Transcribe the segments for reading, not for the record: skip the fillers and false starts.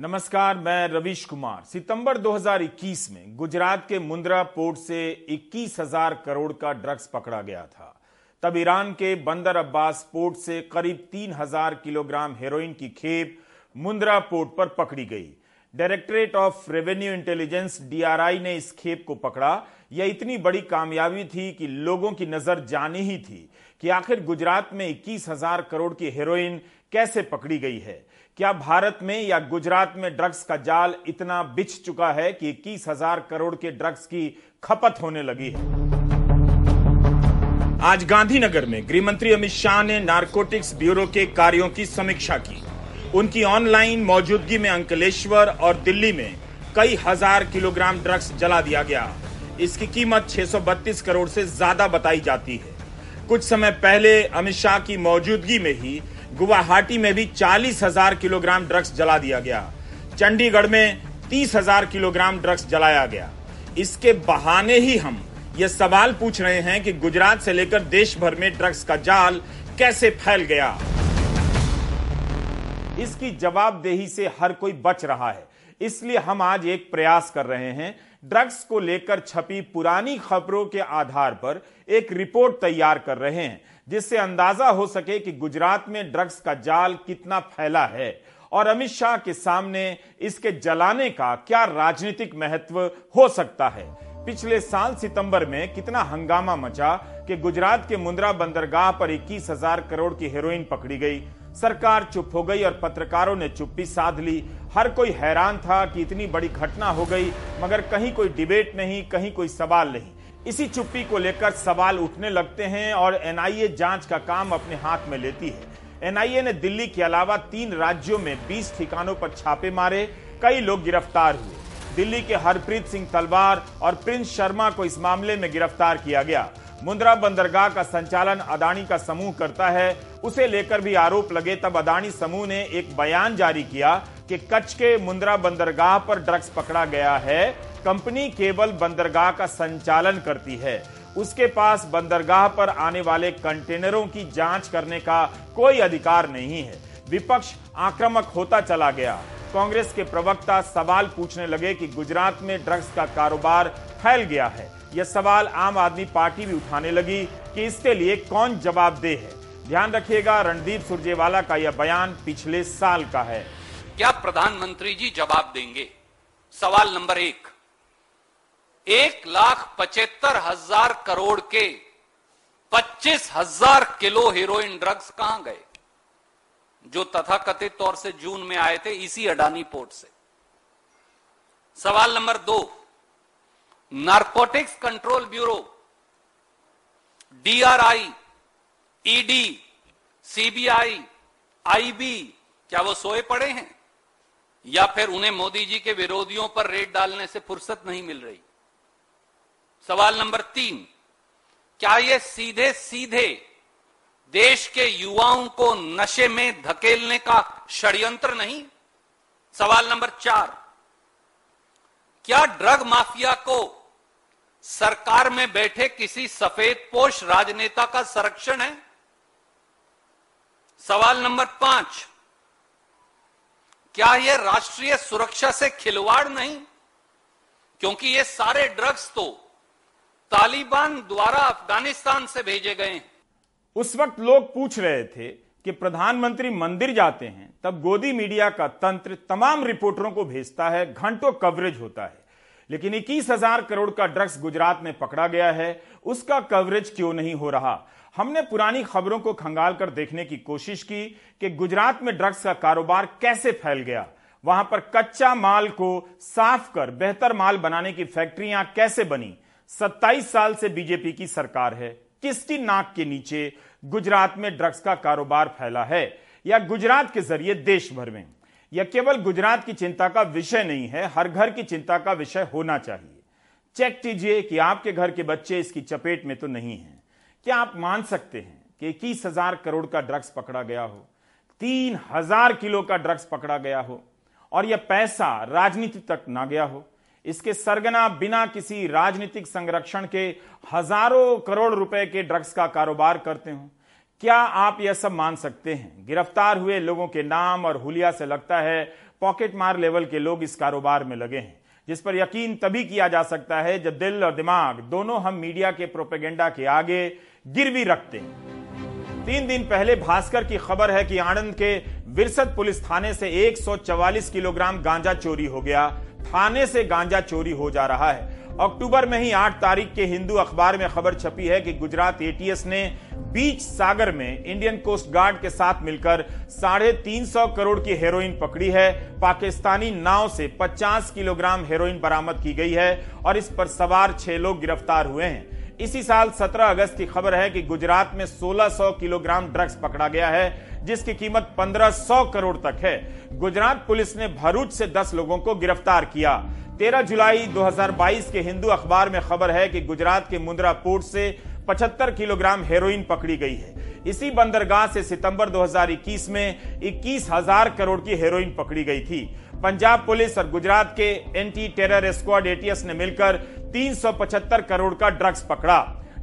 नमस्कार, मैं रवीश कुमार। सितंबर 2021 में गुजरात के मुंद्रा पोर्ट से 21,000 करोड़ का ड्रग्स पकड़ा गया था। तब ईरान के बंदर अब्बास पोर्ट से करीब 3,000 किलोग्राम हेरोइन की खेप मुंद्रा पोर्ट पर पकड़ी गई। Directorate of Revenue Intelligence (DRI) ने इस खेप को पकड़ा। यह इतनी बड़ी कामयाबी थी कि लोगों की नजर जानी ही थी कि आखिर गुजरात में 21,000 करोड़ की हेरोइन कैसे पकड़ी गई है। क्या भारत में या गुजरात में ड्रग्स का जाल इतना बिछ चुका है कि 21,000 करोड़ के ड्रग्स की खपत होने लगी है। आज गांधीनगर में गृहमंत्री अमित शाह ने नारकोटिक्स ब्यूरो के कार्यों की समीक्षा की। उनकी ऑनलाइन मौजूदगी में अंकलेश्वर और दिल्ली में कई हजार किलोग्राम ड्रग्स जला दिया गया। इसकी कीमत 632 करोड़ से ज्यादा बताई जाती है। कुछ समय पहले अमित शाह की मौजूदगी में ही गुवाहाटी में भी 40,000 किलोग्राम ड्रग्स जला दिया गया। चंडीगढ़ में 30,000 किलोग्राम ड्रग्स जलाया गया। इसके बहाने ही हम ये सवाल पूछ रहे हैं कि गुजरात से लेकर देश भर में ड्रग्स का जाल कैसे फैल गया। इसकी जवाबदेही से हर कोई बच रहा है, इसलिए हम आज एक प्रयास कर रहे हैं। ड्रग्स को लेकर छपी पुरानी खबरों के आधार पर एक रिपोर्ट तैयार कर रहे हैं, जिससे अंदाजा हो सके कि गुजरात में ड्रग्स का जाल कितना फैला है और अमित शाह के सामने इसके जलाने का क्या राजनीतिक महत्व हो सकता है। पिछले साल सितंबर में कितना हंगामा मचा कि गुजरात के मुंद्रा बंदरगाह पर 21,000 करोड़ की हेरोइन पकड़ी गई। सरकार चुप हो गई और पत्रकारों ने चुप्पी साध ली। हर कोई हैरान था कि इतनी बड़ी घटना हो गई, मगर कहीं कोई डिबेट नहीं, कहीं कोई सवाल नहीं। इसी चुप्पी को लेकर सवाल उठने लगते हैं और एनआईए जांच का काम अपने हाथ में लेती है। एनआईए ने दिल्ली के अलावा 3 राज्यों में 20 ठिकानों पर छापे मारे। कई लोग गिरफ्तार हुए। दिल्ली के हरप्रीत सिंह तलवार और प्रिंस शर्मा को इस मामले में गिरफ्तार किया गया। मुंद्रा बंदरगाह का संचालन अदानी का समूह करता है, उसे लेकर भी आरोप लगे। तब अदानी समूह ने एक बयान जारी किया कि कच्छ के मुंद्रा बंदरगाह पर ड्रग्स पकड़ा गया है। कंपनी केवल बंदरगाह का संचालन करती है, उसके पास बंदरगाह पर आने वाले कंटेनरों की जांच करने का कोई अधिकार नहीं है। विपक्ष आक्रामक होता चला गया। कांग्रेस के प्रवक्ता सवाल पूछने लगे कि गुजरात में ड्रग्स का कारोबार फैल गया है। यह सवाल आम आदमी पार्टी भी उठाने लगी कि इसके लिए कौन जवाबदेह है। ध्यान रखिएगा, रणदीप सुरजेवाला का यह बयान पिछले साल का है। क्या प्रधानमंत्री जी जवाब देंगे? सवाल नंबर 1, 1,75,000 करोड़ के 25,000 किलो हीरोइन ड्रग्स कहां गए, जो तथाकथित तौर से जून में आए थे इसी अडानी पोर्ट से। सवाल number 2, Narcotics Control Bureau, DRI, ED, CBI, IB, क्या वो सोए पड़े हैं या फिर उन्हें मोदी जी के विरोधियों पर रेड डालने से फुर्सत नहीं मिल रही? सवाल नंबर 3, क्या ये सीधे सीधे देश के युवाओं को नशे में धकेलने का षड्यंत्र नहीं? सवाल नंबर 4, क्या ड्रग माफिया को सरकार में बैठे किसी सफेदपोश राजनेता का संरक्षण है? सवाल नंबर 5, क्या यह राष्ट्रीय सुरक्षा से खिलवाड़ नहीं, क्योंकि ये सारे ड्रग्स तो तालिबान द्वारा अफगानिस्तान से भेजे गए हैं। उस वक्त लोग पूछ रहे थे कि प्रधानमंत्री मंदिर जाते हैं, तब गोदी मीडिया का तंत्र तमाम रिपोर्टरों को भेजता है, घंटों कवरेज होता है। लेकिन 21,000 करोड़ का ड्रग्स गुजरात में पकड़ा गया है, उसका कवरेज क्यों नहीं हो रहा? हमने पुरानी खबरों को खंगाल कर देखने की कोशिश की कि गुजरात में ड्रग्स का कारोबार कैसे फैल गया, वहां पर कच्चा माल को साफ कर बेहतर माल बनाने की फैक्ट्रियां कैसे बनी। 27 साल से बीजेपी की सरकार है, किसकी नाक के नीचे गुजरात में ड्रग्स का कारोबार फैला है या गुजरात के जरिए देश भर में। यह केवल गुजरात की चिंता का विषय नहीं है, हर घर की चिंता का विषय होना चाहिए। चेक कीजिए कि आपके घर के बच्चे इसकी चपेट में तो नहीं है। क्या आप मान सकते हैं कि 21,000 करोड़ का ड्रग्स पकड़ा गया हो, 3,000 किलो का ड्रग्स पकड़ा गया हो और यह पैसा राजनीति तक ना गया हो? इसके सरगना बिना किसी राजनीतिक संरक्षण के हजारों करोड़ रुपए के ड्रग्स का कारोबार करते हो। क्या आप यह सब मान सकते हैं? गिरफ्तार हुए लोगों के नाम और हुलिया से लगता है पॉकेट मार लेवल के लोग इस कारोबार में लगे हैं, जिस पर यकीन तभी किया जा सकता है जब दिल और दिमाग दोनों हम मीडिया के प्रोपेगेंडा के आगे गिरवी रखते हैं। 3 दिन पहले भास्कर की खबर है कि आणंद के विरसद पुलिस थाने से 144 किलोग्राम गांजा चोरी हो गया। थाने से गांजा चोरी हो जा रहा है। अक्टूबर में ही 8 तारीख के हिंदू अखबार में खबर छपी है कि गुजरात एटीएस ने बीच सागर में इंडियन कोस्ट गार्ड के साथ मिलकर 350 करोड़ की हेरोइन पकड़ी है। पाकिस्तानी नाव से 50 किलोग्राम हेरोइन बरामद की गई है और इस पर सवार 6 लोग गिरफ्तार हुए हैं। इसी साल 17 अगस्त की खबर है कि गुजरात में 1600 किलोग्राम ड्रग्स पकड़ा गया है, जिसकी कीमत 1500 करोड़ तक है। गुजरात पुलिस ने भरूच से 10 लोगों को गिरफ्तार किया। 13 जुलाई 2022 के हिंदू अखबार में खबर है कि गुजरात के मुंद्रा पोर्ट से 75 किलोग्राम हेरोइन पकड़ी गई है। इसी बंदरगाह से सितंबर 2021 में 21,000 करोड़ की हेरोइन पकड़ी गई थी। पंजाब पुलिस और गुजरात के एंटी टेरर स्क्वाड एटीएस ने मिलकर 375 करोड़ का ड्रग्स पकड़ा।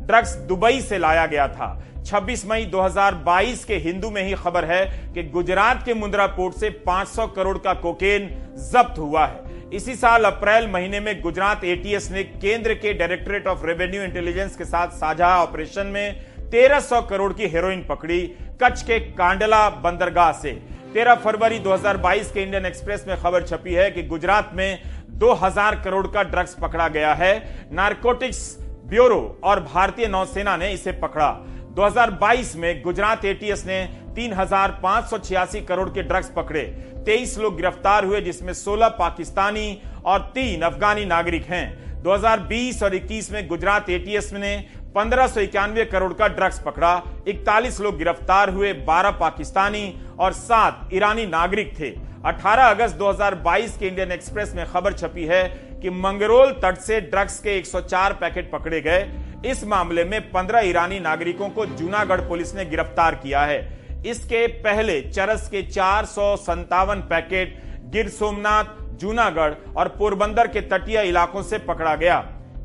ड्रग्स दुबई से लाया गया था। 26 मई 2022 के हिंदू में ही खबर है कि गुजरात के मुंद्रा पोर्ट से 500 करोड़ का कोकेन जब्त हुआ है। इसी साल अप्रैल महीने में गुजरात एटीएस ने केंद्र के डायरेक्टरेट ऑफ रेवेन्यू इंटेलिजेंस के साथ साझा ऑपरेशन में 1300 करोड़ की हेरोइन पकड़ी कच्छ के कांडला बंदरगाह से। 13 फरवरी 2022 के इंडियन एक्सप्रेस में खबर छपी है कि गुजरात में 2000 करोड़ का ड्रग्स पकड़ा गया है। नारकोटिक्स ब्यूरो और भारतीय नौसेना ने इसे पकड़ा। 2022 में गुजरात एटीएस ने 3,586 करोड़ के ड्रग्स पकड़े। 23 लोग गिरफ्तार हुए, जिसमें 16 पाकिस्तानी और 3 अफगानी नागरिक हैं। 2020 और 21 में गुजरात एटीएस ने 1,591 करोड़ का ड्रग्स पकड़ा। 41 लोग गिरफ्तार हुए, 12 पाकिस्तानी और 7 ईरानी नागरिक थे। 18 अगस्त 2022 के इंडियन एक्सप्रेस में खबर छपी है कि मंगरोल तट से ड्रग्स के 104 पैकेट पकड़े गए। इस मामले में 15 ईरानी नागरिकों को जूनागढ़ पुलिस ने गिरफ्तार किया है। इसके पहले चरस के 457 पैकेट गिर सोमनाथ, जूनागढ़ और पोरबंदर के तटीय इलाकों से पकड़ा गया।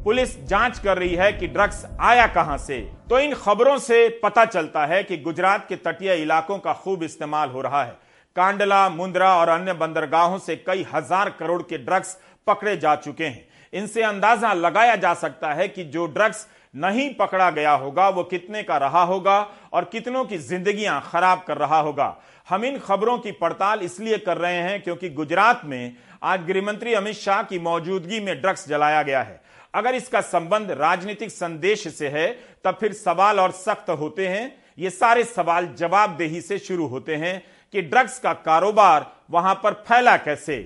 पुलिस जांच कर रही है कि ड्रग्स आया कहां से। तो इन खबरों से पता चलता है कि गुजरात के तटीय इलाकों का खूब इस्तेमाल हो रहा है। कांडला, मुंद्रा और अन्य बंदरगाहों से कई हजार करोड़ के ड्रग्स पकड़े जा चुके हैं। इनसे अंदाजा लगाया जा सकता है कि जो ड्रग्स नहीं पकड़ा गया होगा वो कितने का रहा होगा और कितनों की जिंदगियां खराब कर रहा होगा। हम इन खबरों की पड़ताल इसलिए कर रहे हैं क्योंकि गुजरात में आज गृहमंत्री अमित शाह की मौजूदगी में ड्रग्स जलाया गया है। अगर इसका संबंध राजनीतिक संदेश से है तब फिर सवाल और सख्त होते हैं। ये सारे सवाल जवाबदेही से शुरू होते हैं कि ड्रग्स का कारोबार वहां पर फैला कैसे।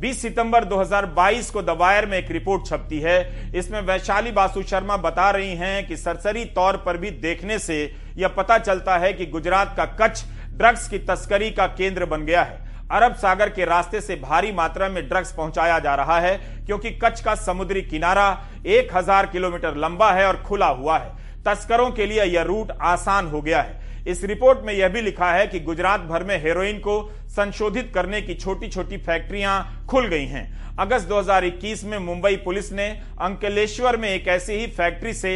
20 सितंबर 2022 को द वायर में एक रिपोर्ट छपती है। इसमें वैशाली बासु शर्मा बता रही हैं कि सरसरी तौर पर भी देखने से यह पता चलता है कि गुजरात का कच्छ ड्रग्स की तस्करी का केंद्र बन गया है। अरब सागर के रास्ते से भारी मात्रा में ड्रग्स पहुंचाया जा रहा है, क्योंकि कच्छ का समुद्री किनारा 1,000 किलोमीटर लंबा है और खुला हुआ है। तस्करों के लिए यह रूट आसान हो गया है। इस रिपोर्ट में यह भी लिखा है कि गुजरात भर में हेरोइन को संशोधित करने की छोटी छोटी फैक्ट्रियां खुल गई हैं। अगस्त 2021 में मुंबई पुलिस ने अंकलेश्वर में एक ऐसी ही फैक्ट्री से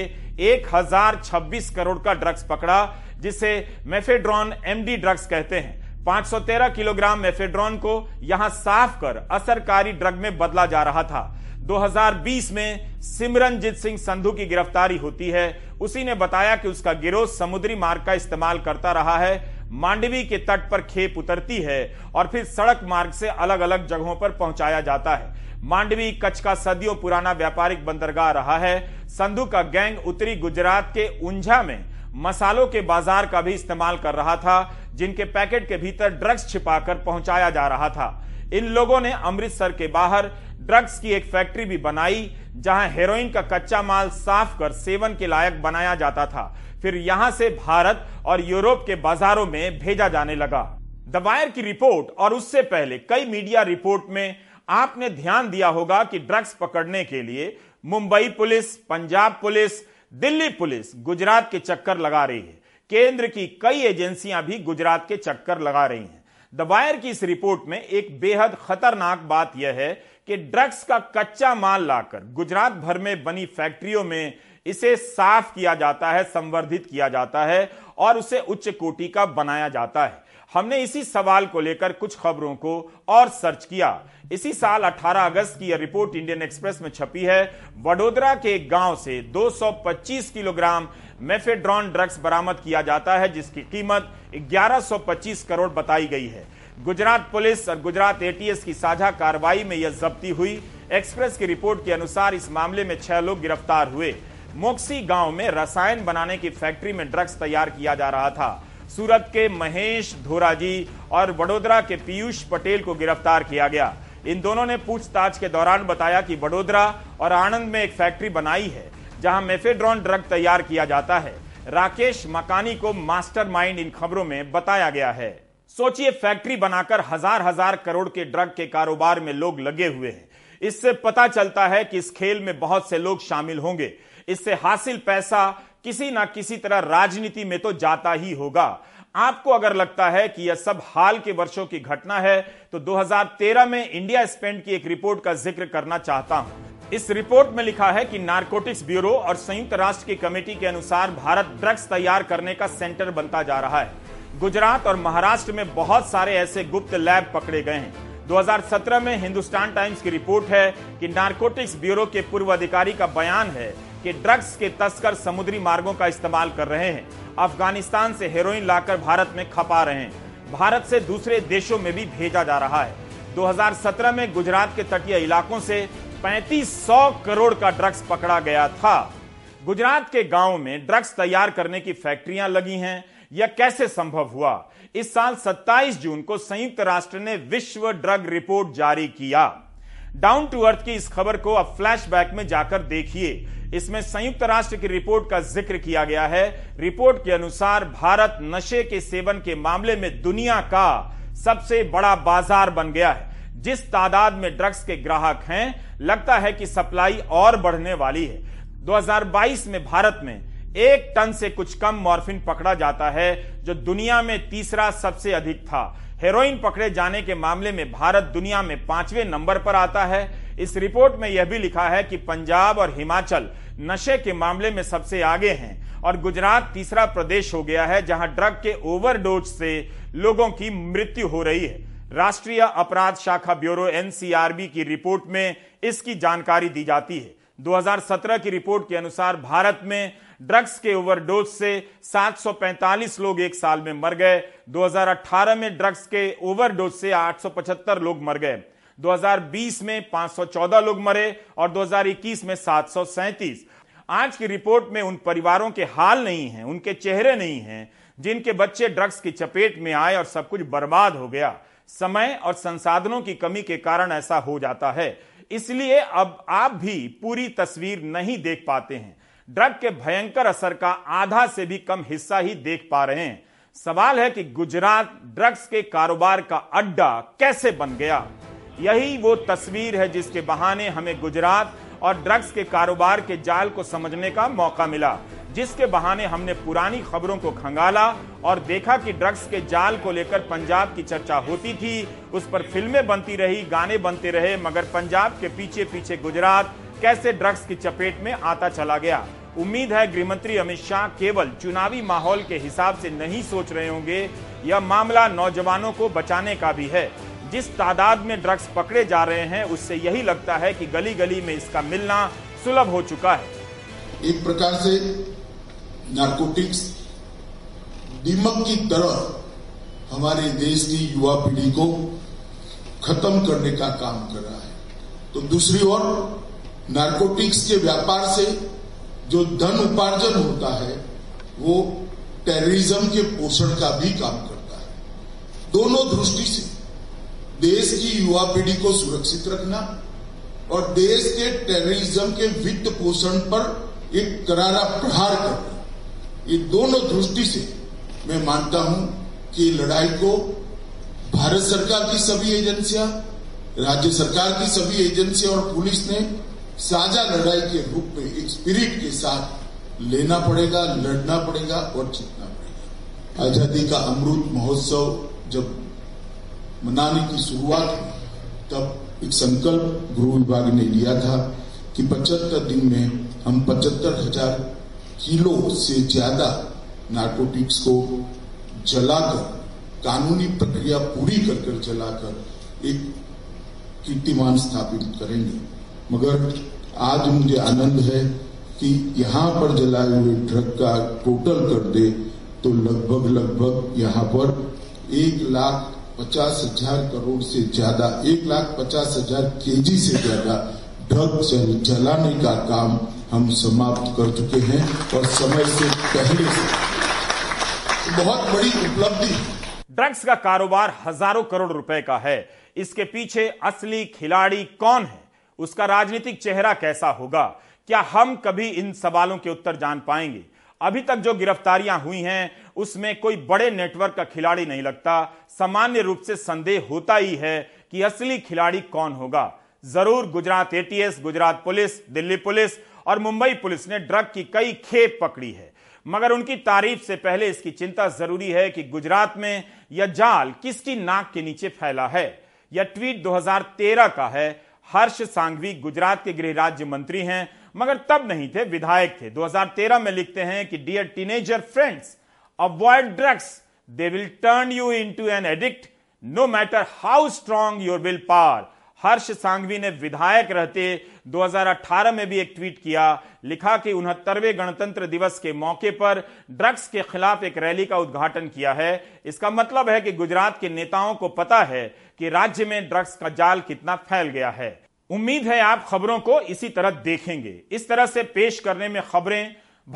1,026 करोड़ का ड्रग्स पकड़ा, जिसे मेफेड्रॉन एमडी ड्रग्स कहते हैं। 513 किलोग्राम मेफेड्रॉन को यहां साफ कर असरकारी ड्रग में बदला जा रहा था। 2020 में सिमरनजीत सिंह संधू की गिरफ्तारी होती है। उसी ने बताया कि उसका गिरोह समुद्री मार्ग का इस्तेमाल करता रहा है। मांडवी के तट पर खेप उतरती है और फिर सड़क मार्ग से अलग अलग जगहों पर पहुंचाया जाता है। मांडवी कच्छ का सदियों पुराना व्यापारिक बंदरगाह रहा है। संधू का गैंग उत्तरी गुजरात के ऊंझा में मसालों के बाजार का भी इस्तेमाल कर रहा था, जिनके पैकेट के भीतर ड्रग्स छिपाकर पहुंचाया जा रहा था। इन लोगों ने अमृतसर के बाहर ड्रग्स की एक फैक्ट्री भी बनाई, जहां हेरोइन का कच्चा माल साफ कर सेवन के लायक बनाया जाता था। फिर यहां से भारत और यूरोप के बाजारों में भेजा जाने लगा। द वायर की रिपोर्ट और उससे पहले कई मीडिया रिपोर्ट में आपने ध्यान दिया होगा कि ड्रग्स पकड़ने के लिए Mumbai police, Punjab police, Delhi police Gujarat के चक्कर लगा रही है। केंद्र की कई एजेंसियां भी गुजरात के चक्कर लगा रही हैं। द वायर की इस रिपोर्ट में एक बेहद खतरनाक बात यह है कि ड्रग्स का कच्चा माल लाकर गुजरात भर में बनी फैक्ट्रियों में इसे साफ किया जाता है, संवर्धित किया जाता है और उसे उच्च कोटि का बनाया जाता है। हमने इसी सवाल को लेकर कुछ खबरों को और सर्च किया। इसी साल 18 अगस्त की यह रिपोर्ट इंडियन एक्सप्रेस में छपी है। वडोदरा के एक गांव से 225 किलोग्राम मेफेड्रॉन ड्रग्स बरामद किया जाता है, जिसकी कीमत 1125 करोड़ बताई गई है। गुजरात पुलिस और गुजरात एटीएस की साझा कार्रवाई में यह जब्ती हुई। एक्सप्रेस की रिपोर्ट के अनुसार इस मामले में 6 लोग गिरफ्तार हुए। मोक्सी गांव में रसायन बनाने की फैक्ट्री में ड्रग्स तैयार किया जा रहा था। सूरत के महेश धोराजी और वडोदरा के पीयूष पटेल को गिरफ्तार किया गया। इन दोनों ने पूछताछ के दौरान बताया कि वडोदरा और आनंद में एक फैक्ट्री बनाई है जहां मेफेड्रॉन ड्रग तैयार किया जाता है। राकेश मकानी को मास्टरमाइंड इन खबरों में बताया गया है। सोचिए, फैक्ट्री बनाकर हजार करोड़ के ड्रग के कारोबार में लोग लगे हुए हैं। इससे पता चलता है कि इस खेल में बहुत से लोग शामिल होंगे। इससे हासिल पैसा किसी ना किसी तरह राजनीति में तो जाता ही होगा। आपको अगर लगता है कि यह सब हाल के वर्षों की घटना है तो 2013 में इंडिया स्पेंड की एक रिपोर्ट का जिक्र करना चाहता हूं। इस रिपोर्ट में लिखा है कि नारकोटिक्स ब्यूरो और संयुक्त राष्ट्र की कमेटी के अनुसार भारत ड्रग्स तैयार करने का सेंटर बनता जा रहा है। गुजरात और महाराष्ट्र में बहुत सारे ऐसे गुप्त लैब पकड़े गए हैं। 2017 में हिंदुस्तान टाइम्स की रिपोर्ट है कि नारकोटिक्स ब्यूरो के पूर्व अधिकारी का बयान है कि ड्रग्स के तस्कर समुद्री मार्गों का इस्तेमाल कर रहे हैं, अफगानिस्तान से हेरोइन लाकर भारत में खपा रहे हैं, भारत से दूसरे देशों में भी भेजा जा रहा है। 2017 में गुजरात के तटीय इलाकों से 3500 करोड़ का ड्रग्स पकड़ा गया था। गुजरात के गाँव में ड्रग्स तैयार करने की फैक्ट्रियां लगी हैं, यह कैसे संभव हुआ? इस साल 27 जून को संयुक्त राष्ट्र ने विश्व ड्रग रिपोर्ट जारी किया। डाउन टू अर्थ की इस खबर को अब फ्लैशबैक में जाकर देखिए। इसमें संयुक्त राष्ट्र की रिपोर्ट का जिक्र किया गया है। रिपोर्ट के अनुसार भारत नशे के सेवन के मामले में दुनिया का सबसे बड़ा बाजार बन गया है। जिस तादाद में ड्रग्स के ग्राहक हैं, लगता है कि सप्लाई और बढ़ने वाली है। 2022 में भारत में 1 टन से कुछ कम मॉर्फिन पकड़ा जाता है, जो दुनिया में तीसरा सबसे अधिक था। हेरोइन पकड़े जाने के मामले में भारत दुनिया में 5वें नंबर पर आता है। इस रिपोर्ट में यह भी लिखा है कि पंजाब और हिमाचल नशे के मामले में सबसे आगे हैं और गुजरात तीसरा प्रदेश हो गया है, जहां ड्रग के ओवरडोज से लोगों की मृत्यु हो रही है। राष्ट्रीय अपराध शाखा ब्यूरो एनसीआरबी की रिपोर्ट में इसकी जानकारी दी जाती है। 2017 की रिपोर्ट के अनुसार भारत में ड्रग्स के ओवरडोज से 745 लोग एक साल में मर गए। 2018 में ड्रग्स के ओवरडोज से 875 लोग मर गए। 2020 में 514 लोग मरे और 2021 में 737। आज की रिपोर्ट में उन परिवारों के हाल नहीं हैं, उनके चेहरे नहीं हैं, जिनके बच्चे ड्रग्स की चपेट में आए और सब कुछ बर्बाद हो गया। समय और संसाधनों की कमी के कारण ऐसा हो जाता है, इसलिए अब आप भी पूरी तस्वीर नहीं देख पाते हैं। ड्रग के भयंकर असर का आधा से भी कम हिस्सा ही देख पा रहे हैं। सवाल है कि गुजरात ड्रग्स के कारोबार का अड्डा कैसे बन गया? यही वो तस्वीर है जिसके बहाने हमें गुजरात और ड्रग्स के कारोबार के जाल को समझने का मौका मिला, जिसके बहाने हमने पुरानी खबरों को खंगाला और देखा कि ड्रग्स के जाल को लेकर पंजाब की चर्चा होती थी, उस पर फिल्में बनती रही, गाने बनते रहे, मगर पंजाब के पीछे पीछे गुजरात कैसे ड्रग्स की चपेट में आता चला गया। उम्मीद है गृहमंत्री अमित शाह केवल चुनावी माहौल के हिसाब से नहीं सोच रहे होंगे। यह मामला नौजवानों को बचाने का भी है। जिस तादाद में ड्रग्स पकड़े जा रहे हैं उससे यही लगता है कि गली गली में इसका मिलना सुलभ हो चुका है। एक प्रकार से नारकोटिक्स दीमक की तरह हमारे देश की युवा पीढ़ी को खत्म करने का काम कर रहा है, तो दूसरी ओर नारकोटिक्स के व्यापार से जो धन उपार्जन होता है वो टेररिज्म के पोषण का भी काम करता है। दोनों दृष्टि से देश की युवा पीढ़ी को सुरक्षित रखना और देश के टेररिज्म के वित्त पोषण पर एक करारा प्रहार करना, ये दोनों दृष्टि से मैं मानता हूं कि लड़ाई को भारत सरकार की सभी एजेंसियां, राज्य सरकार की सभी एजेंसियां और पुलिस ने साझा लड़ाई के रूप में एक स्पिरिट के साथ लेना पड़ेगा, लड़ना पड़ेगा और जीतना पड़ेगा। आजादी का अमृत महोत्सव जब मनाने की शुरुआत हुई तब एक संकल्प गृह विभाग ने लिया था कि 75 दिन में हम 75,000 किलो से ज्यादा नारकोटिक्स को जलाकर कानूनी प्रक्रिया पूरी कर चलाकर एक कीर्तिमान स्थापित करेंगे। मगर आज मुझे आनंद है कि यहाँ पर जलाए हुए ट्रक का टोटल कर दे तो लगभग यहाँ पर 1,50,000 करोड़ से ज्यादा 1,50,000 केजी से ज्यादा ड्रग जलाने का काम हम समाप्त कर चुके हैं और समय से पहले से बहुत बड़ी उपलब्धि। ड्रग्स का कारोबार हजारों करोड़ रुपए का है, इसके पीछे असली खिलाड़ी कौन है, उसका राजनीतिक चेहरा कैसा होगा, क्या हम कभी इन सवालों के उत्तर जान पाएंगे? अभी तक जो गिरफ्तारियां हुई हैं उसमें कोई बड़े नेटवर्क का खिलाड़ी नहीं लगता, सामान्य रूप से संदेह होता ही है कि असली खिलाड़ी कौन होगा। जरूर Gujarat ATS, Gujarat police, Delhi police और मुंबई पुलिस ने ड्रग की कई खेप पकड़ी है, मगर उनकी तारीफ से पहले इसकी चिंता जरूरी है कि गुजरात में यह जाल किसकी नाक के नीचे फैला है। यह ट्वीट 2013 का है। हर्ष सांघवी गुजरात के गृह राज्य मंत्री हैं, मगर तब नहीं थे, विधायक थे। 2013 में लिखते हैं कि dear teenager friends, avoid drugs, they will turn you into an addict no matter how strong your will power. Harsh Sanghavi ने विधायक रहते 2018 में भी एक ट्वीट किया, लिखा कि 69वें गणतंत्र दिवस के मौके पर ड्रग्स के खिलाफ एक रैली का उद्घाटन किया है। इसका मतलब है कि गुजरात के नेताओं को पता है कि राज्य में ड्रग्स का जाल कितना फैल गया है। उम्मीद है आप खबरों को इसी तरह देखेंगे। इस तरह से पेश करने में खबरें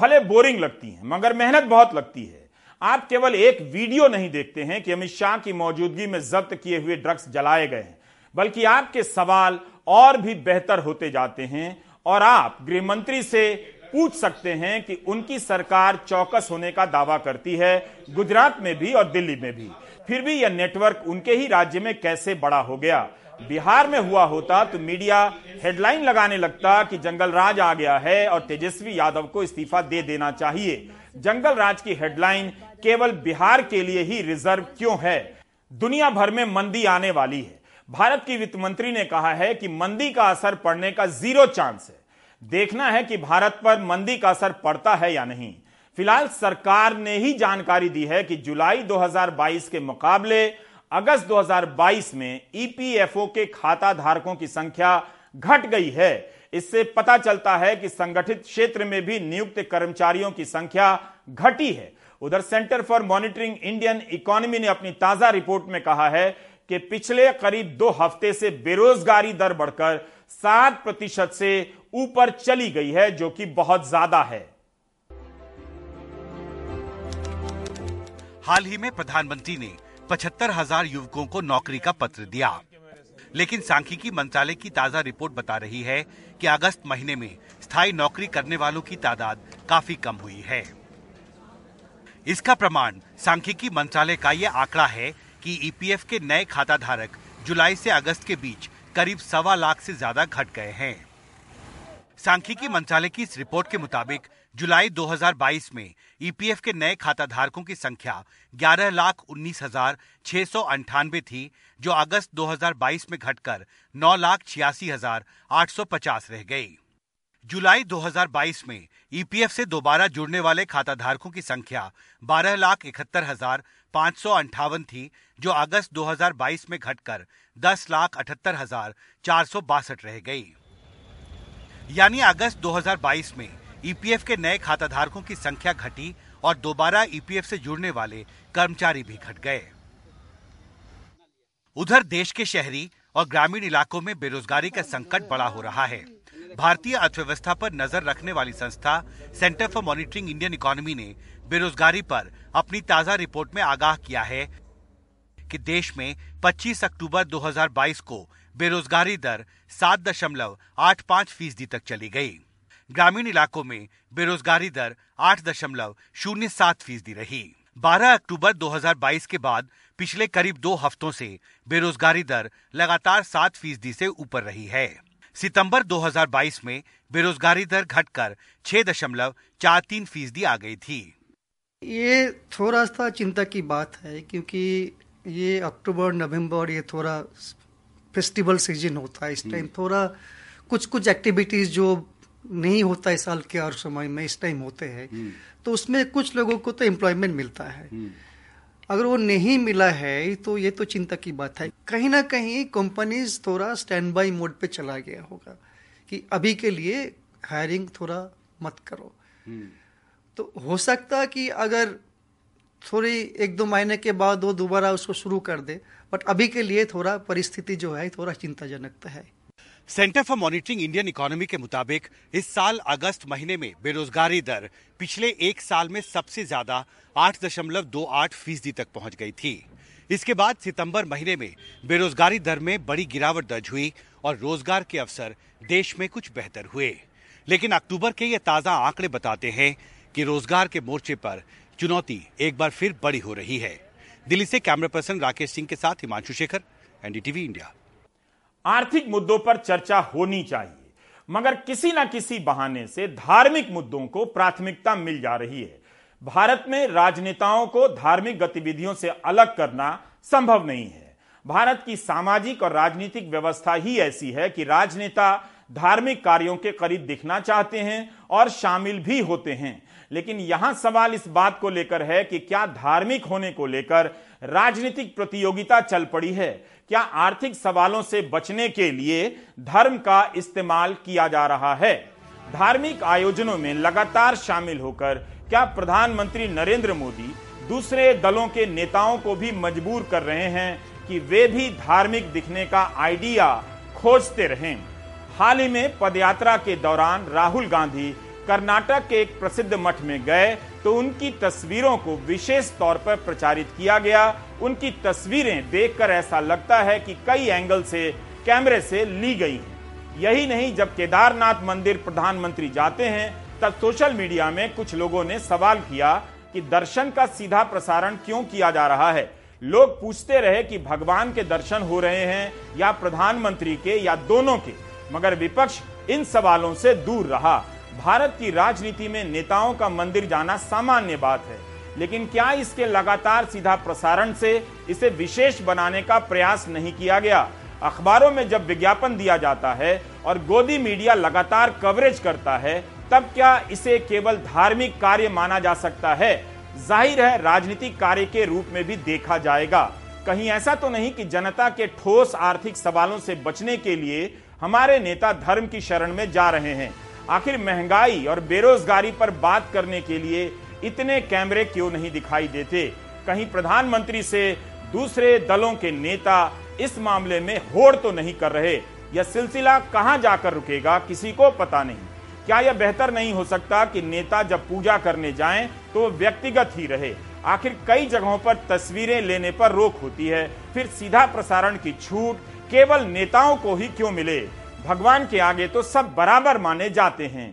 भले बोरिंग लगती हैं, मगर मेहनत बहुत लगती है। आप केवल एक वीडियो नहीं देखते हैं कि अमित शाह की मौजूदगी में जब्त किए हुए ड्रग्स जलाए गए हैं, बल्कि आपके सवाल और भी बेहतर होते जाते हैं और आप गृहमंत्री से पूछ सकते हैं कि उनकी सरकार चौकस होने का दावा करती है, गुजरात में भी और दिल्ली में भी, फिर भी यह नेटवर्क उनके ही राज्य में कैसे बड़ा हो गया। बिहार में हुआ होता तो मीडिया हेडलाइन लगाने लगता कि जंगलराज आ गया है और तेजस्वी यादव को इस्तीफा दे देना चाहिए। जंगलराज की हेडलाइन केवल बिहार के लिए ही रिजर्व क्यों है? दुनिया भर में मंदी आने वाली है। भारत की वित्त मंत्री ने कहा है कि मंदी का असर पड़ने का 0 चांस है। देखना है कि भारत पर मंदी का असर पड़ता है या नहीं। फिलहाल सरकार ने ही जानकारी दी है कि जुलाई 2022 के मुकाबले अगस्त 2022 में ईपीएफओ के खाता धारकों की संख्या घट गई है। इससे पता चलता है कि संगठित क्षेत्र में भी नियुक्त कर्मचारियों की संख्या घटी है। उधर Centre for Monitoring Indian Economy ने अपनी ताजा रिपोर्ट में कहा है कि पिछले करीब 2 हफ्ते से बेरोजगारी दर बढ़कर 7% से ऊपर चली गई है, जो कि बहुत ज्यादा है। हाल ही में प्रधानमंत्री ने 75,000 युवकों को नौकरी का पत्र दिया, लेकिन सांख्यिकी मंत्रालय की ताजा रिपोर्ट बता रही है कि अगस्त महीने में स्थायी नौकरी करने वालों की तादाद काफी कम हुई है। इसका प्रमाण सांख्यिकी मंत्रालय का ये आंकड़ा है कि ईपीएफ के नए खाता धारक जुलाई से अगस्त के बीच करीब 1.25 लाख से ज्यादा घट गए हैं। सांख्यिकी मंत्रालय की इस रिपोर्ट के मुताबिक जुलाई 2022 में ईपीएफ के नए खाता धारकों की संख्या 11,19,698 थी, जो अगस्त 2022 में घटकर 9,86,850 रह गई। जुलाई 2022 में ईपीएफ से दोबारा जुड़ने वाले खाता धारकों की संख्या 12,71,558 थी, जो अगस्त 2022 में घटकर 10,78,462 रह गई। यानी अगस्त 2022 में ईपीएफ के नए खाता धारकों की संख्या घटी और दोबारा ईपीएफ से जुड़ने वाले कर्मचारी भी घट गए। उधर देश के शहरी और ग्रामीण इलाकों में बेरोजगारी का संकट बड़ा हो रहा है। भारतीय अर्थव्यवस्था पर नजर रखने वाली संस्था Centre for Monitoring Indian Economy ने बेरोजगारी पर अपनी ताजा रिपोर्ट में आगाह किया है कि देश में 25 अक्टूबर 2022 को बेरोजगारी दर 7.85% तक चली गई। ग्रामीण इलाकों में बेरोजगारी दर 8.07% रही। 12 अक्टूबर 2022 के बाद पिछले करीब 2 हफ्तों से बेरोजगारी दर लगातार 7% से ऊपर रही है। सितंबर 2022 में बेरोजगारी दर घटकर 6.43% आ गई थी। ये थोड़ा सा चिंता की बात है, क्योंकि ये अक्टूबर नवंबर ये थोड़ा फेस्टिवल सीजन होता है। इस टाइम थोड़ा कुछ एक्टिविटीज जो नहीं होता है साल के और समय में इस टाइम होते हैं, तो उसमें कुछ लोगों को तो एम्प्लॉयमेंट मिलता है। अगर वो नहीं मिला है तो ये तो चिंता की बात है। कहीं ना कहीं कंपनीज थोड़ा स्टैंड बाई मोड पे चला गया होगा कि अभी के लिए हायरिंग थोड़ा मत करो। तो हो सकता कि अगर थोड़ी एक दो महीने के बाद वो दोबारा उसको शुरू कर दे, बट अभी के लिए थोड़ा परिस्थिति जो है थोड़ा चिंताजनक है। Centre for Monitoring Indian Economy के मुताबिक इस साल अगस्त महीने में बेरोजगारी दर पिछले एक साल में सबसे ज्यादा 8.28% तक पहुंच गई थी। इसके बाद सितंबर महीने में बेरोजगारी दर में बड़ी गिरावट दर्ज हुई और रोजगार के अवसर देश में कुछ बेहतर हुए, लेकिन अक्टूबर के ये ताज़ा आंकड़े बताते हैं कि रोजगार के मोर्चे पर चुनौती एक बार फिर बड़ी हो रही है। दिल्ली से कैमरा पर्सन राकेश सिंह के साथ हिमांशु शेखर, एनडीटीवी इंडिया। आर्थिक मुद्दों पर चर्चा होनी चाहिए, मगर किसी ना किसी बहाने से धार्मिक मुद्दों को प्राथमिकता मिल जा रही है। भारत में राजनेताओं को धार्मिक गतिविधियों से अलग करना संभव नहीं है। भारत की सामाजिक और राजनीतिक व्यवस्था ही ऐसी है कि राजनेता धार्मिक कार्यों के करीब दिखना चाहते हैं और शामिल भी होते हैं, लेकिन यहां सवाल इस बात को लेकर है कि क्या धार्मिक होने को लेकर राजनीतिक प्रतियोगिता चल पड़ी है? क्या आर्थिक सवालों से बचने के लिए धर्म का इस्तेमाल किया जा रहा है? धार्मिक आयोजनों में लगातार शामिल होकर क्या प्रधानमंत्री नरेंद्र मोदी दूसरे दलों के नेताओं को भी मजबूर कर रहे हैं कि वे भी धार्मिक दिखने का आइडिया खोजते रहें? हाल ही में पदयात्रा के दौरान राहुल गांधी कर्नाटक के एक प्रसिद्ध मठ में गए तो उनकी तस्वीरों को विशेष तौर पर प्रचारित किया गया। उनकी तस्वीरें देखकर ऐसा लगता है कि कई एंगल से कैमरे से ली गई हैं। यही नहीं, जब केदारनाथ मंदिर प्रधानमंत्री जाते हैं तब सोशल मीडिया में कुछ लोगों ने सवाल किया कि दर्शन का सीधा प्रसारण क्यों किया जा रहा है? लोग पूछते रहे कि भगवान के दर्शन हो रहे हैं या प्रधानमंत्री के, या दोनों के, मगर विपक्ष इन सवालों से दूर रहा। भारत की राजनीति में नेताओं का मंदिर जाना सामान्य बात है, लेकिन क्या इसके लगातार सीधा प्रसारण से इसे विशेष बनाने का प्रयास नहीं किया गया? अखबारों में जब विज्ञापन दिया जाता है और गोदी मीडिया लगातार कवरेज करता है, तब क्या इसे केवल धार्मिक कार्य माना जा सकता है? जाहिर है राजनीतिक कार्य के रूप में भी देखा जाएगा। कहीं ऐसा तो नहीं कि जनता के ठोस आर्थिक सवालों से बचने के लिए हमारे नेता धर्म की शरण में जा रहे हैं। आखिर महंगाई और बेरोजगारी पर बात करने के लिए इतने कैमरे क्यों नहीं दिखाई देते? कहीं प्रधानमंत्री से दूसरे दलों के नेता इस मामले में होड़ तो नहीं कर रहे? यह सिलसिला कहां जाकर रुकेगा, किसी को पता नहीं। क्या यह बेहतर नहीं हो सकता कि नेता जब पूजा करने जाएं तो व्यक्तिगत ही रहे? आखिर कई जगहों पर तस्वीरें लेने पर रोक होती है, फिर सीधा प्रसारण की छूट केवल नेताओं को ही क्यों मिले? भगवान के आगे तो सब बराबर माने जाते हैं।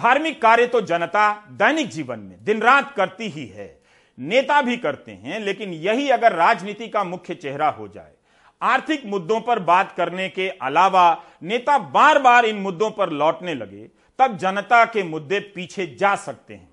धार्मिक कार्य तो जनता दैनिक जीवन में दिन रात करती ही है, नेता भी करते हैं, लेकिन यही अगर राजनीति का मुख्य चेहरा हो जाए। आर्थिक मुद्दों पर बात करने के अलावा नेता बार बार इन मुद्दों पर लौटने लगे, तब जनता के मुद्दे पीछे जा सकते हैं।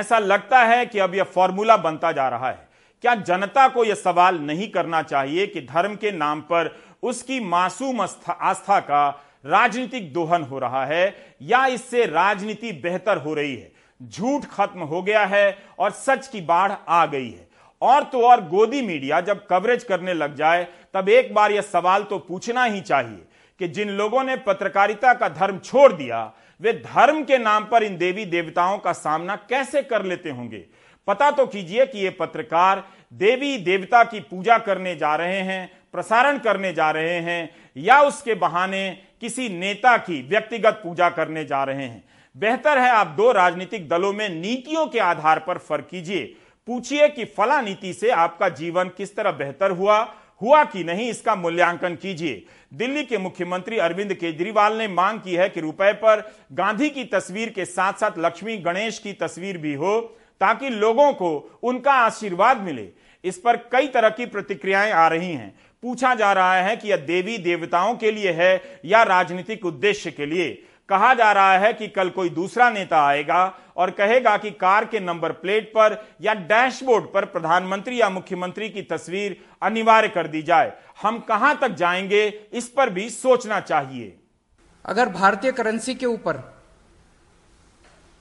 ऐसा लगता है कि अब यह फॉर्मूला बनता जा रहा है। क्या जनता को यह सवाल नहीं करना चाहिए कि धर्म के नाम पर उसकी मासूम आस्था का राजनीतिक दोहन हो रहा है, या इससे राजनीति बेहतर हो रही है? झूठ खत्म हो गया है और सच की बाढ़ आ गई है। और तो और गोदी मीडिया जब कवरेज करने लग जाए, तब एक बार यह सवाल तो पूछना ही चाहिए कि जिन लोगों ने पत्रकारिता का धर्म छोड़ दिया, वे धर्म के नाम पर इन देवी देवताओं का सामना कैसे कर लेते होंगे? पता तो कीजिए कि ये पत्रकार देवी देवता की पूजा करने जा रहे हैं, प्रसारण करने जा रहे हैं, या उसके बहाने किसी नेता की व्यक्तिगत पूजा करने जा रहे हैं। बेहतर है आप दो राजनीतिक दलों में नीतियों के आधार पर फर्क कीजिए। पूछिए कि फला नीति से आपका जीवन किस तरह बेहतर हुआ कि नहीं, इसका मूल्यांकन कीजिए। दिल्ली के मुख्यमंत्री अरविंद केजरीवाल ने मांग की है कि रुपए पर गांधी की तस्वीर के साथ साथ लक्ष्मी गणेश की तस्वीर भी हो, ताकि लोगों को उनका आशीर्वाद मिले। इस पर कई तरह की प्रतिक्रियाएं आ रही हैं। पूछा जा रहा है कि यह देवी देवताओं के लिए है या राजनीतिक उद्देश्य के लिए। कहा जा रहा है कि कल कोई दूसरा नेता आएगा और कहेगा कि कार के नंबर प्लेट पर या डैशबोर्ड पर प्रधानमंत्री या मुख्यमंत्री की तस्वीर अनिवार्य कर दी जाए। हम कहां तक जाएंगे, इस पर भी सोचना चाहिए। अगर भारतीय करेंसी के ऊपर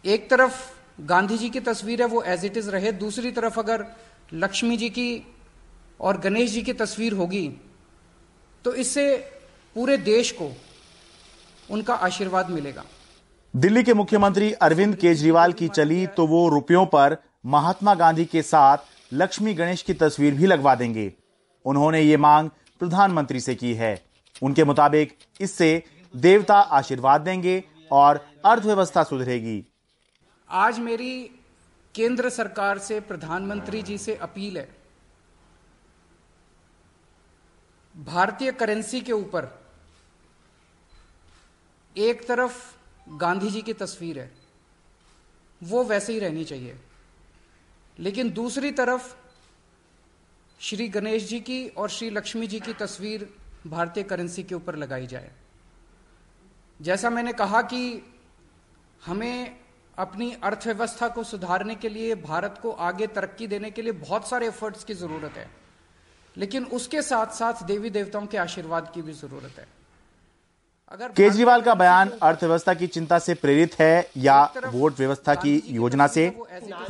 एक तरफ गांधी जी की तस्वीर है, वो एज इट इज रहे, दूसरी तरफ अगर लक्ष्मी जी की और गणेश जी की तस्वीर होगी तो इससे पूरे देश को उनका आशीर्वाद मिलेगा। दिल्ली के मुख्यमंत्री अरविंद केजरीवाल की चली तो वो रुपयों पर महात्मा गांधी के साथ लक्ष्मी गणेश की तस्वीर भी लगवा देंगे। उन्होंने ये मांग प्रधानमंत्री से की है। उनके मुताबिक इससे देवता आशीर्वाद देंगे और अर्थव्यवस्था सुधरेगी। आज मेरी केंद्र सरकार से, प्रधानमंत्री जी से अपील है, भारतीय करेंसी के ऊपर एक तरफ गांधी जी की तस्वीर है, वो वैसे ही रहनी चाहिए, लेकिन दूसरी तरफ श्री गणेश जी की और श्री लक्ष्मी जी की तस्वीर भारतीय करेंसी के ऊपर लगाई जाए। जैसा मैंने कहा कि हमें अपनी अर्थव्यवस्था को सुधारने के लिए, भारत को आगे तरक्की देने के लिए बहुत सारे एफर्ट्स की ज़रूरत है, लेकिन उसके साथ साथ देवी देवताओं के आशीर्वाद की भी ज़रूरत है। केजरीवाल का बयान अर्थव्यवस्था की चिंता से प्रेरित है या वोट व्यवस्था की योजना से,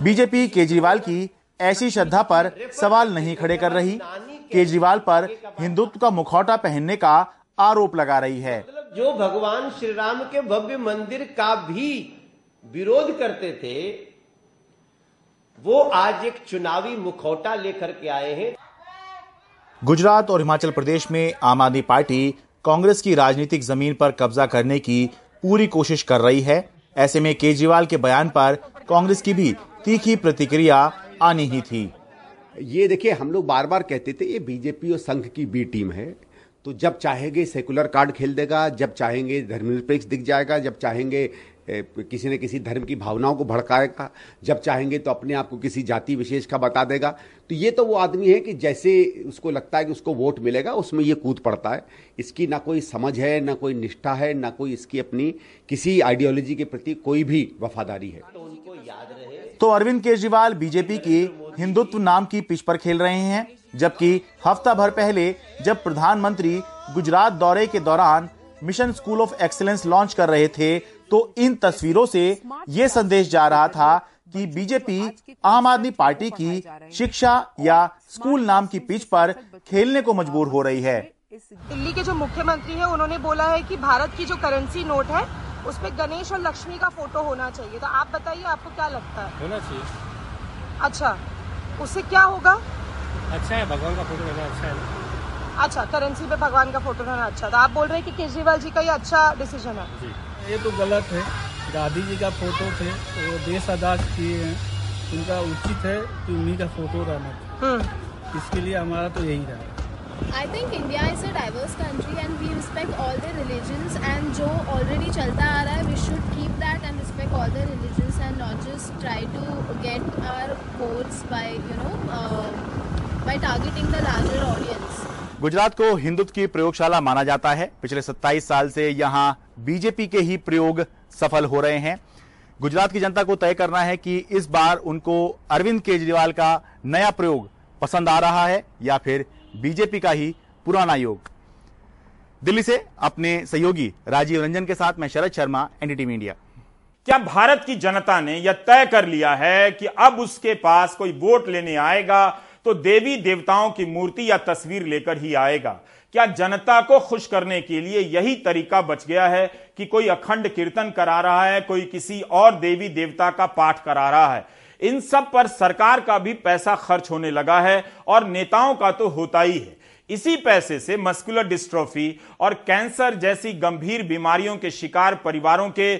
बीजेपी केजरीवाल की ऐसी श्रद्धा पर सवाल नहीं खड़े कर रही, केजरीवाल पर हिंदुत्व का मुखौटा पहनने का आरोप लगा रही है। जो भगवान श्री राम के भव्य मंदिर का भी विरोध करते थे, वो आज एक चुनावी मुखौटा लेकर के आए हैं। गुजरात और हिमाचल प्रदेश में आम आदमी पार्टी कांग्रेस की राजनीतिक जमीन पर कब्जा करने की पूरी कोशिश कर रही है। ऐसे में केजरीवाल के बयान पर कांग्रेस की भी तीखी प्रतिक्रिया आनी ही थी। ये देखिए, हम लोग बार बार कहते थे ये बीजेपी और संघ की बी टीम है, तो जब चाहेंगे सेकुलर कार्ड खेल देगा, जब चाहेंगे धर्मनिरपेक्ष दिख जाएगा, जब चाहेंगे किसी न किसी धर्म की भावनाओं को भड़काएगा, जब चाहेंगे तो अपने आप को किसी जाति विशेष का बता देगा। तो ये तो वो आदमी है कि जैसे उसको लगता है कि उसको वोट मिलेगा उसमें ये कूद पड़ता है। इसकी ना कोई समझ है, ना कोई निष्ठा है, ना कोई इसकी अपनी किसी आइडियोलॉजी के प्रति कोई भी वफादारी है। तो अरविंद केजरीवाल बीजेपी की हिंदुत्व नाम की पिच पर खेल रहे हैं, जबकि हफ्ता भर पहले जब प्रधानमंत्री गुजरात दौरे के दौरान Mission School of Excellence launch कर रहे थे तो इन तस्वीरों से ये संदेश जा रहा था कि बीजेपी आम आदमी पार्टी की शिक्षा या स्कूल नाम की पिच पर खेलने को मजबूर हो रही है। दिल्ली के जो मुख्यमंत्री हैं उन्होंने बोला है कि भारत की जो करेंसी नोट है उसमें गणेश और लक्ष्मी का फोटो होना चाहिए। तो आप बताइए, आपको क्या लगता है होना चाहिए? अच्छा, उससे क्या होगा? अच्छा है, भगवान का फोटो रहना अच्छा है। अच्छा, करेंसी पे भगवान का फोटो रहना अच्छा। तो आप बोल रहे हैं कि केजरीवाल जी का ये अच्छा डिसीजन है? ये तो गलत है। गांधी जी का फोटो थे, वो देश आजाद किए हैं, उनका उचित है कि उन्हीं का फोटो रहना चाहिए। इसके लिए हमारा तो यही रहा। I think India is a diverse country and we respect all the religions and जो ऑलरेडी चलता आ रहा है we should keep that and respect all the religions and not just try to get our votes by by targeting the larger audience. Gujarat को हिंदुत्व की प्रयोगशाला माना जाता है। पिछले 27 साल से यहाँ बीजेपी के ही प्रयोग सफल हो रहे हैं। गुजरात की जनता को तय करना है कि इस बार उनको अरविंद केजरीवाल का नया प्रयोग पसंद आ रहा है या फिर बीजेपी का ही पुराना योग। दिल्ली से अपने सहयोगी राजीव रंजन के साथ मैं शरद शर्मा, एनडीटीवी इंडिया। क्या भारत की जनता ने यह तय कर लिया है कि अब उसके पास कोई वोट लेने आएगा तो देवी देवताओं की मूर्ति या तस्वीर लेकर ही आएगा? क्या जनता को खुश करने के लिए यही तरीका बच गया है कि कोई अखंड कीर्तन करा रहा है, कोई किसी और देवी देवता का पाठ करा रहा है? इन सब पर सरकार का भी पैसा खर्च होने लगा है और नेताओं का तो होता ही है। इसी पैसे से मस्कुलर डिस्ट्रोफी और कैंसर जैसी गंभीर बीमारियों के शिकार परिवारों के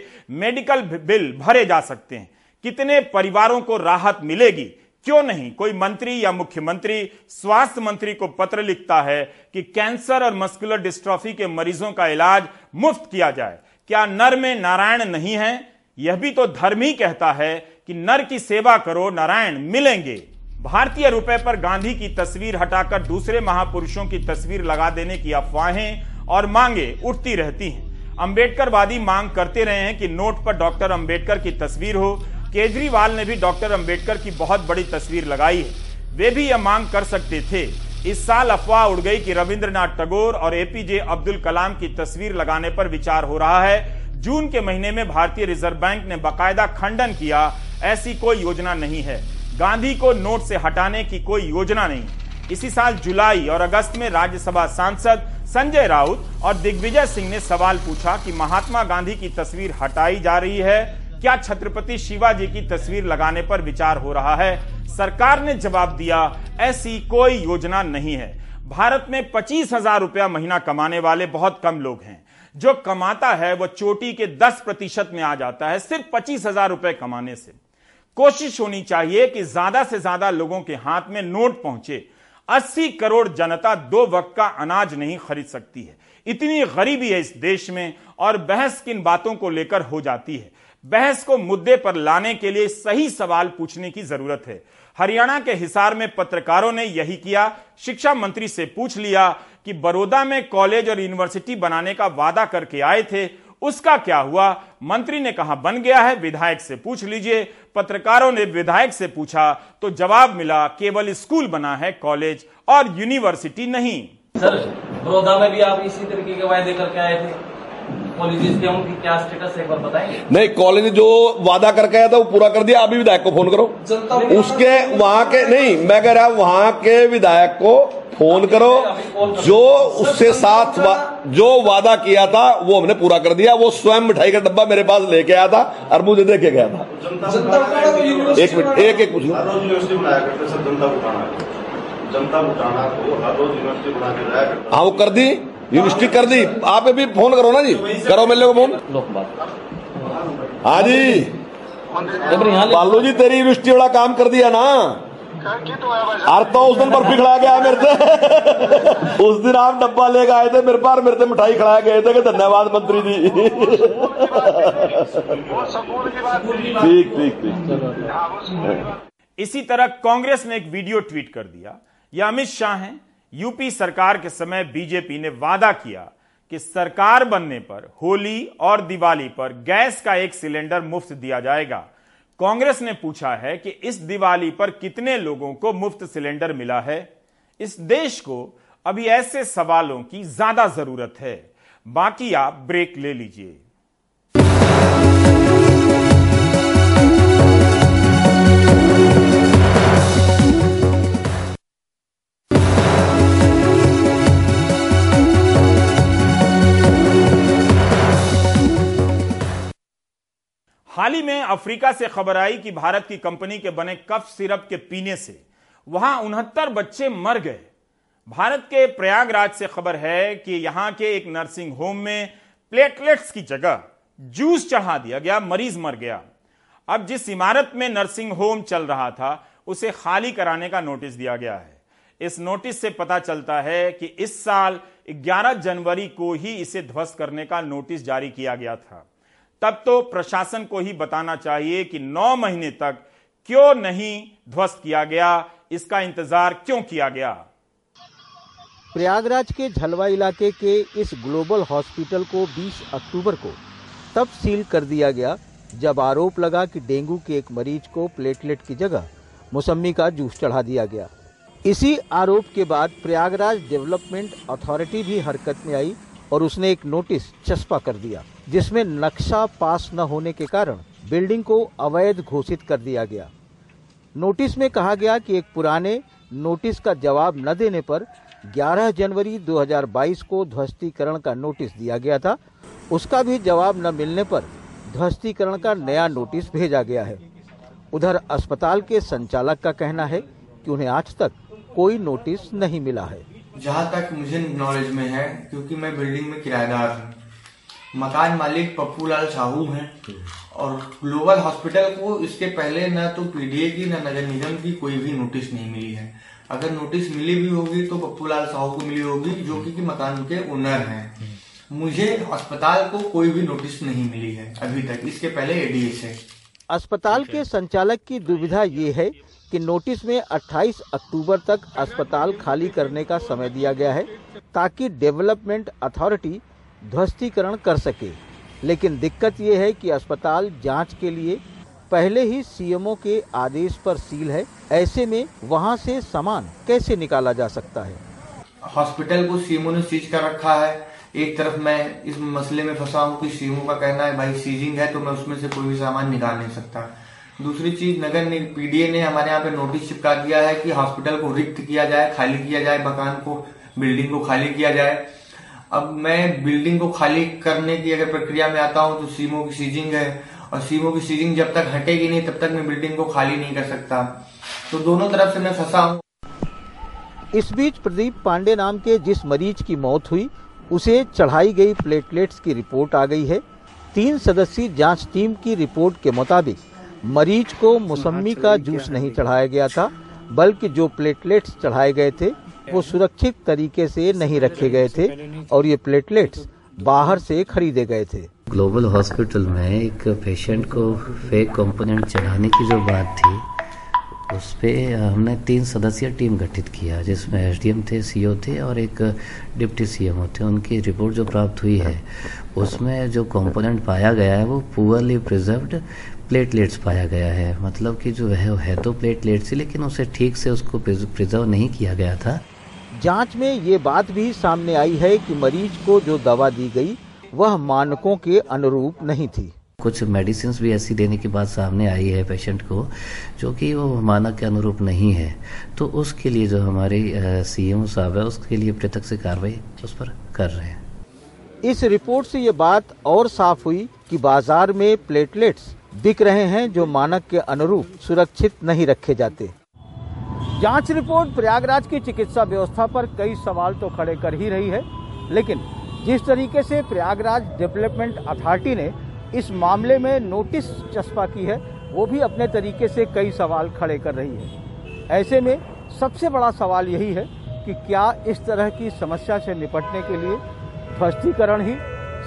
मेडिकल बिल भरे जा सकते हैं। कितने परिवारों को राहत मिलेगी? क्यों नहीं कोई मंत्री या मुख्यमंत्री स्वास्थ्य मंत्री को पत्र लिखता है कि कैंसर और मस्कुलर डिस्ट्रॉफी के मरीजों का इलाज मुफ्त किया जाए? क्या नर में नारायण नहीं है? यह भी तो धर्म ही कहता है कि नर की सेवा करो, नारायण मिलेंगे। भारतीय रुपए पर गांधी की तस्वीर हटाकर दूसरे महापुरुषों की तस्वीर लगा देने की अफवाहें और मांगे उठती रहती हैं। अम्बेडकरवादी मांग करते रहे हैं कि नोट पर डॉक्टर अम्बेडकर की तस्वीर हो। केजरीवाल ने भी डॉक्टर अंबेडकर की बहुत बड़ी तस्वीर लगाई है, वे भी यह मांग कर सकते थे। इस साल अफवाह उड़ गई कि रविंद्रनाथ टैगोर और एपीजे अब्दुल कलाम की तस्वीर लगाने पर विचार हो रहा है। जून के महीने में भारतीय रिजर्व बैंक ने बाकायदा खंडन किया, ऐसी कोई योजना नहीं है। गांधी को नोट से हटाने की कोई योजना नहीं। इसी साल जुलाई और अगस्त में राज्यसभा सांसद संजय राउत और दिग्विजय सिंह ने सवाल पूछा कि महात्मा गांधी की तस्वीर हटाई जा रही है, क्या छत्रपति शिवाजी की तस्वीर लगाने पर विचार हो रहा है? सरकार ने जवाब दिया, ऐसी कोई योजना नहीं है। भारत में 25,000 रुपया महीना कमाने वाले बहुत कम लोग हैं। जो कमाता है वह चोटी के 10% में आ जाता है सिर्फ 25,000 रुपए कमाने से। कोशिश होनी चाहिए कि ज्यादा से ज्यादा लोगों के हाथ में नोट पहुंचे। 80 करोड़ जनता दो वक्त का अनाज नहीं खरीद सकती है। इतनी गरीबी है इस देश में और बहस किन बातों को लेकर हो जाती है। बहस को मुद्दे पर लाने के लिए सही सवाल पूछने की जरूरत है। हरियाणा के हिसार में पत्रकारों ने यही किया। शिक्षा मंत्री से पूछ लिया कि बड़ौदा में कॉलेज और यूनिवर्सिटी बनाने का वादा करके आए थे, उसका क्या हुआ? मंत्री ने कहा बन गया है, विधायक से पूछ लीजिए। पत्रकारों ने विधायक से पूछा तो जवाब मिला केवल स्कूल बना है, कॉलेज और यूनिवर्सिटी नहीं। सर, बड़ौदा में भी आप इसी तरीके के वायदे करके आए थे, कॉलेजेस के उनकी क्या स्टेटस है एक बार बताएंगे? नहीं, कॉलेज जो वादा करके आया था वो पूरा कर दिया। अभी विधायक को फोन करो, उसके वहाँ के नहीं, मैं कह रहा हूँ वहाँ के विधायक को फोन करो, जो उससे साथ जो वादा किया था वो हमने पूरा कर दिया। वो स्वयं मिठाई का डब्बा मेरे पास लेके आया था और मुझे देके गया था। एक मिनट, एक एक पूछना। हाँ, वो कर दी, यूनिवर्सिटी कर दी। आप भी फोन करो ना जी, करो मेरे को फोन। हाँ जी, बालू जी तेरी यूनिवर्सिटी वाला काम कर दिया ना। अरे तो उस दिन बर्फी खिलाया गया मेरे से। उस दिन आप डब्बा लेकर आए थे मेरे पास, मेरे से मिठाई खिलाया गए थे कि धन्यवाद मंत्री जी। ठीक ठीक ठीक। इसी तरह कांग्रेस ने एक वीडियो ट्वीट कर दिया। यह अमित शाह हैं। यूपी सरकार के समय बीजेपी ने वादा किया कि सरकार बनने पर होली और दिवाली पर गैस का एक सिलेंडर मुफ्त दिया जाएगा। कांग्रेस ने पूछा है कि इस दिवाली पर कितने लोगों को मुफ्त सिलेंडर मिला है। इस देश को अभी ऐसे सवालों की ज्यादा जरूरत है। बाकी आप ब्रेक ले लीजिए। हाल ही में अफ्रीका से खबर आई कि भारत की कंपनी के बने कफ सिरप के पीने से वहां 69 बच्चे मर गए। भारत के प्रयागराज से खबर है कि यहां के एक नर्सिंग होम में प्लेटलेट्स की जगह जूस चढ़ा दिया गया, मरीज मर गया। अब जिस इमारत में नर्सिंग होम चल रहा था उसे खाली कराने का नोटिस दिया गया है। इस नोटिस से पता चलता है कि इस साल 11 जनवरी को ही इसे ध्वस्त करने का नोटिस जारी किया गया था। तब तो प्रशासन को ही बताना चाहिए कि 9 महीने तक क्यों नहीं ध्वस्त किया गया, इसका इंतजार क्यों किया गया। प्रयागराज के झलवा इलाके के इस ग्लोबल हॉस्पिटल को 20 अक्टूबर को तब सील कर दिया गया जब आरोप लगा कि डेंगू के एक मरीज को प्लेटलेट की जगह मौसम्मी का जूस चढ़ा दिया गया। इसी आरोप के बाद प्रयागराज डेवलपमेंट अथॉरिटी भी हरकत में आई और उसने एक नोटिस चस्पा कर दिया जिसमें नक्शा पास न होने के कारण बिल्डिंग को अवैध घोषित कर दिया गया। नोटिस में कहा गया कि एक पुराने नोटिस का जवाब न देने पर 11 जनवरी 2022 को ध्वस्तीकरण का नोटिस दिया गया था। उसका भी जवाब न मिलने पर ध्वस्तीकरण का नया नोटिस भेजा गया है। उधर अस्पताल के संचालक का कहना है कि उन्हें आज तक कोई नोटिस नहीं मिला है। जहाँ तक मुझे नॉलेज में है, क्योंकि मैं बिल्डिंग में किराएदार हूँ, मकान मालिक पप्पू लाल साहू हैं और ग्लोबल हॉस्पिटल को इसके पहले ना तो पीडीए की ना नगर निगम की कोई भी नोटिस नहीं मिली है। अगर नोटिस मिली भी होगी तो पप्पू लाल साहू को मिली होगी, जो कि मकान के ओनर हैं। मुझे अस्पताल को कोई भी नोटिस नहीं मिली है अभी तक, इसके पहले एडीए से। अस्पताल के संचालक की दुविधा ये है कि नोटिस में 28 अक्टूबर तक अस्पताल खाली करने का समय दिया गया है ताकि डेवलपमेंट अथॉरिटी ध्वस्तीकरण कर सके, लेकिन दिक्कत ये है कि अस्पताल जांच के लिए पहले ही सीएमओ के आदेश पर सील है। ऐसे में वहां से सामान कैसे निकाला जा सकता है? हॉस्पिटल को सीएमओ ने सीज कर रखा है। एक तरफ मैं इस मसले में फंसा हूँ कि सीएमओ का कहना है भाई सीजिंग है तो मैं उसमें से कोई भी सामान निकाल नहीं सकता। दूसरी चीज नगर निगम पीडीए ने हमारे यहाँ पे नोटिस चिपका दिया है कि हॉस्पिटल को रिक्त किया जाए, खाली किया जाए, मकान को, बिल्डिंग को खाली किया जाए। अब मैं बिल्डिंग को खाली करने की अगर प्रक्रिया में आता हूँ तो सीमो की सीजिंग है, और सीमो की सीजिंग जब तक हटेगी नहीं तब तक मैं बिल्डिंग को खाली नहीं कर सकता, तो दोनों तरफ से मैं फंसा हूँ। इस बीच प्रदीप पांडे नाम के जिस मरीज की मौत हुई उसे चढ़ाई गई प्लेटलेट्स की रिपोर्ट आ गई है। 3 सदस्यीय जांच टीम की रिपोर्ट के मुताबिक मरीज को मौसम्बी का जूस नहीं चढ़ाया गया था, बल्कि जो प्लेटलेट्स चढ़ाए गए थे वो सुरक्षित तरीके से नहीं रखे गए थे और ये प्लेटलेट्स बाहर से खरीदे गए थे। ग्लोबल हॉस्पिटल में एक पेशेंट को फेक कंपोनेंट चढ़ाने की जो बात थी उस पे हमने 3 सदस्यीय टीम गठित किया, जिसमें एसडीएम थे, सीओ थे और एक डिप्टी सीएमओ थे। उनकी रिपोर्ट जो प्राप्त हुई है उसमें जो कंपोनेंट पाया गया है वो पुअरली प्रिजर्व्ड प्लेटलेट्स पाया गया है, मतलब कि जो है तो प्लेटलेट्स ही, लेकिन उसे ठीक से उसको प्रिजर्व नहीं किया गया था। जांच में ये बात भी सामने आई है कि मरीज को जो दवा दी गई वह मानकों के अनुरूप नहीं थी। कुछ मेडिसिन भी ऐसी देने की बात सामने आई है पेशेंट को जो कि वो मानक के अनुरूप नहीं है, तो उसके लिए जो हमारे सीएमओ साहब है उसके लिए पृथक से कार्रवाई उस पर कर रहे हैं। इस रिपोर्ट से ये बात और साफ हुई कि बाजार में प्लेटलेट्स बिक रहे हैं जो मानक के अनुरूप सुरक्षित नहीं रखे जाते। जांच रिपोर्ट प्रयागराज की चिकित्सा व्यवस्था पर कई सवाल तो खड़े कर ही रही है, लेकिन जिस तरीके से प्रयागराज डेवलपमेंट अथॉरिटी ने इस मामले में नोटिस चस्पा की है वो भी अपने तरीके से कई सवाल खड़े कर रही है। ऐसे में सबसे बड़ा सवाल यही है कि क्या इस तरह की समस्या से निपटने के लिए ध्वस्तीकरण ही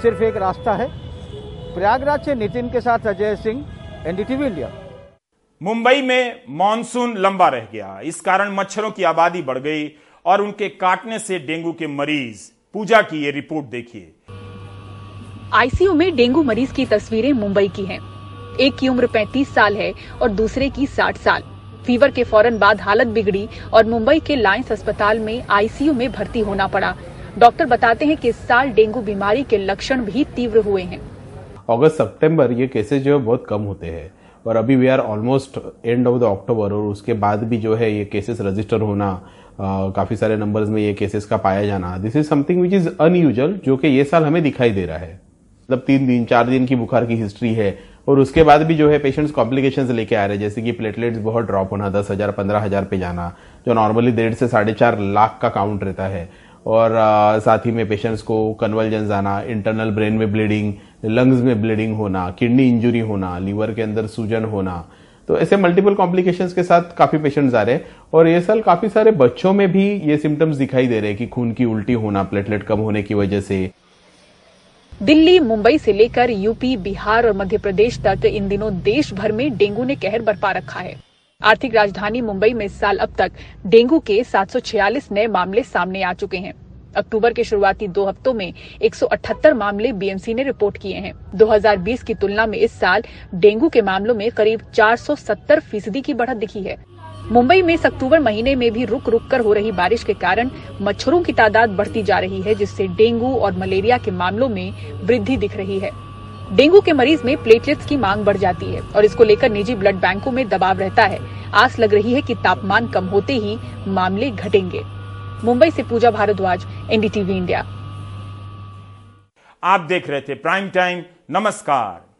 सिर्फ एक रास्ता है। प्रयागराज से नितिन के साथ अजय सिंह, एनडीटीवी इंडिया। मुंबई में मॉनसून लंबा रह गया, इस कारण मच्छरों की आबादी बढ़ गई और उनके काटने से डेंगू के मरीज। पूजा की ये रिपोर्ट देखिए। आईसीयू में डेंगू मरीज की तस्वीरें मुंबई की हैं। एक की उम्र 35 साल है और दूसरे की 60 साल। फीवर के फौरन बाद हालत बिगड़ी और मुंबई के लायंस अस्पताल में आईसीयू में भर्ती होना पड़ा। डॉक्टर बताते हैं कि इस साल डेंगू बीमारी के लक्षण भी तीव्र हुए हैं। अगस्त सितंबर ये केसेस जो है बहुत कम होते हैं और अभी we are almost end of the October और उसके बाद भी जो है ये केसेस रजिस्टर होना, काफी सारे नंबर्स में ये केसेस का पाया जाना, this is something which is unusual, जो कि ये साल हमें दिखाई दे रहा है। मतलब 3 दिन 4 दिन की बुखार की हिस्ट्री है और उसके बाद भी जो है पेशेंट्स कॉम्प्लिकेशंस लेके आ रहे हैं, जैसे कि प्लेटलेट्स बहुत ड्रॉप होना, 10,000 15,000 पे जाना, जो नॉर्मली 1.5 से 4.5 लाख का काउंट रहता है, और साथ ही में पेशेंट्स को कन्वल्जन आना, इंटरनल ब्रेन में ब्लीडिंग, लंग्स में ब्लीडिंग होना, किडनी इंजुरी होना, लीवर के अंदर सूजन होना, तो ऐसे मल्टीपल कॉम्प्लिकेशंस के साथ काफी पेशेंट्स आ रहे हैं। और ये साल काफी सारे बच्चों में भी ये सिम्टम्स दिखाई दे रहे हैं कि खून की उल्टी होना प्लेटलेट कम होने की वजह से। दिल्ली, मुंबई से लेकर यूपी, बिहार और मध्य प्रदेश तक इन दिनों देश भर में डेंगू ने कहर बरपा रखा है। आर्थिक राजधानी मुंबई में इस साल अब तक डेंगू के 746 नए मामले सामने आ चुके हैं। अक्टूबर के शुरुआती 2 हफ्तों में 178 मामले बीएमसी ने रिपोर्ट किए हैं। 2020 की तुलना में इस साल डेंगू के मामलों में करीब 470% की बढ़त दिखी है। मुंबई में इस अक्टूबर महीने में भी रुक रुक कर हो रही बारिश के कारण मच्छरों की तादाद बढ़ती जा रही है, जिससे डेंगू और मलेरिया के मामलों में वृद्धि दिख रही है। डेंगू के मरीज में प्लेटलेट्स की मांग बढ़ जाती है और इसको लेकर निजी ब्लड बैंकों में दबाव रहता है। आस लग रही है कि तापमान कम होते ही मामले घटेंगे। मुंबई से पूजा भारद्वाज, एनडीटीवी इंडिया। आप देख रहे थे प्राइम टाइम। नमस्कार।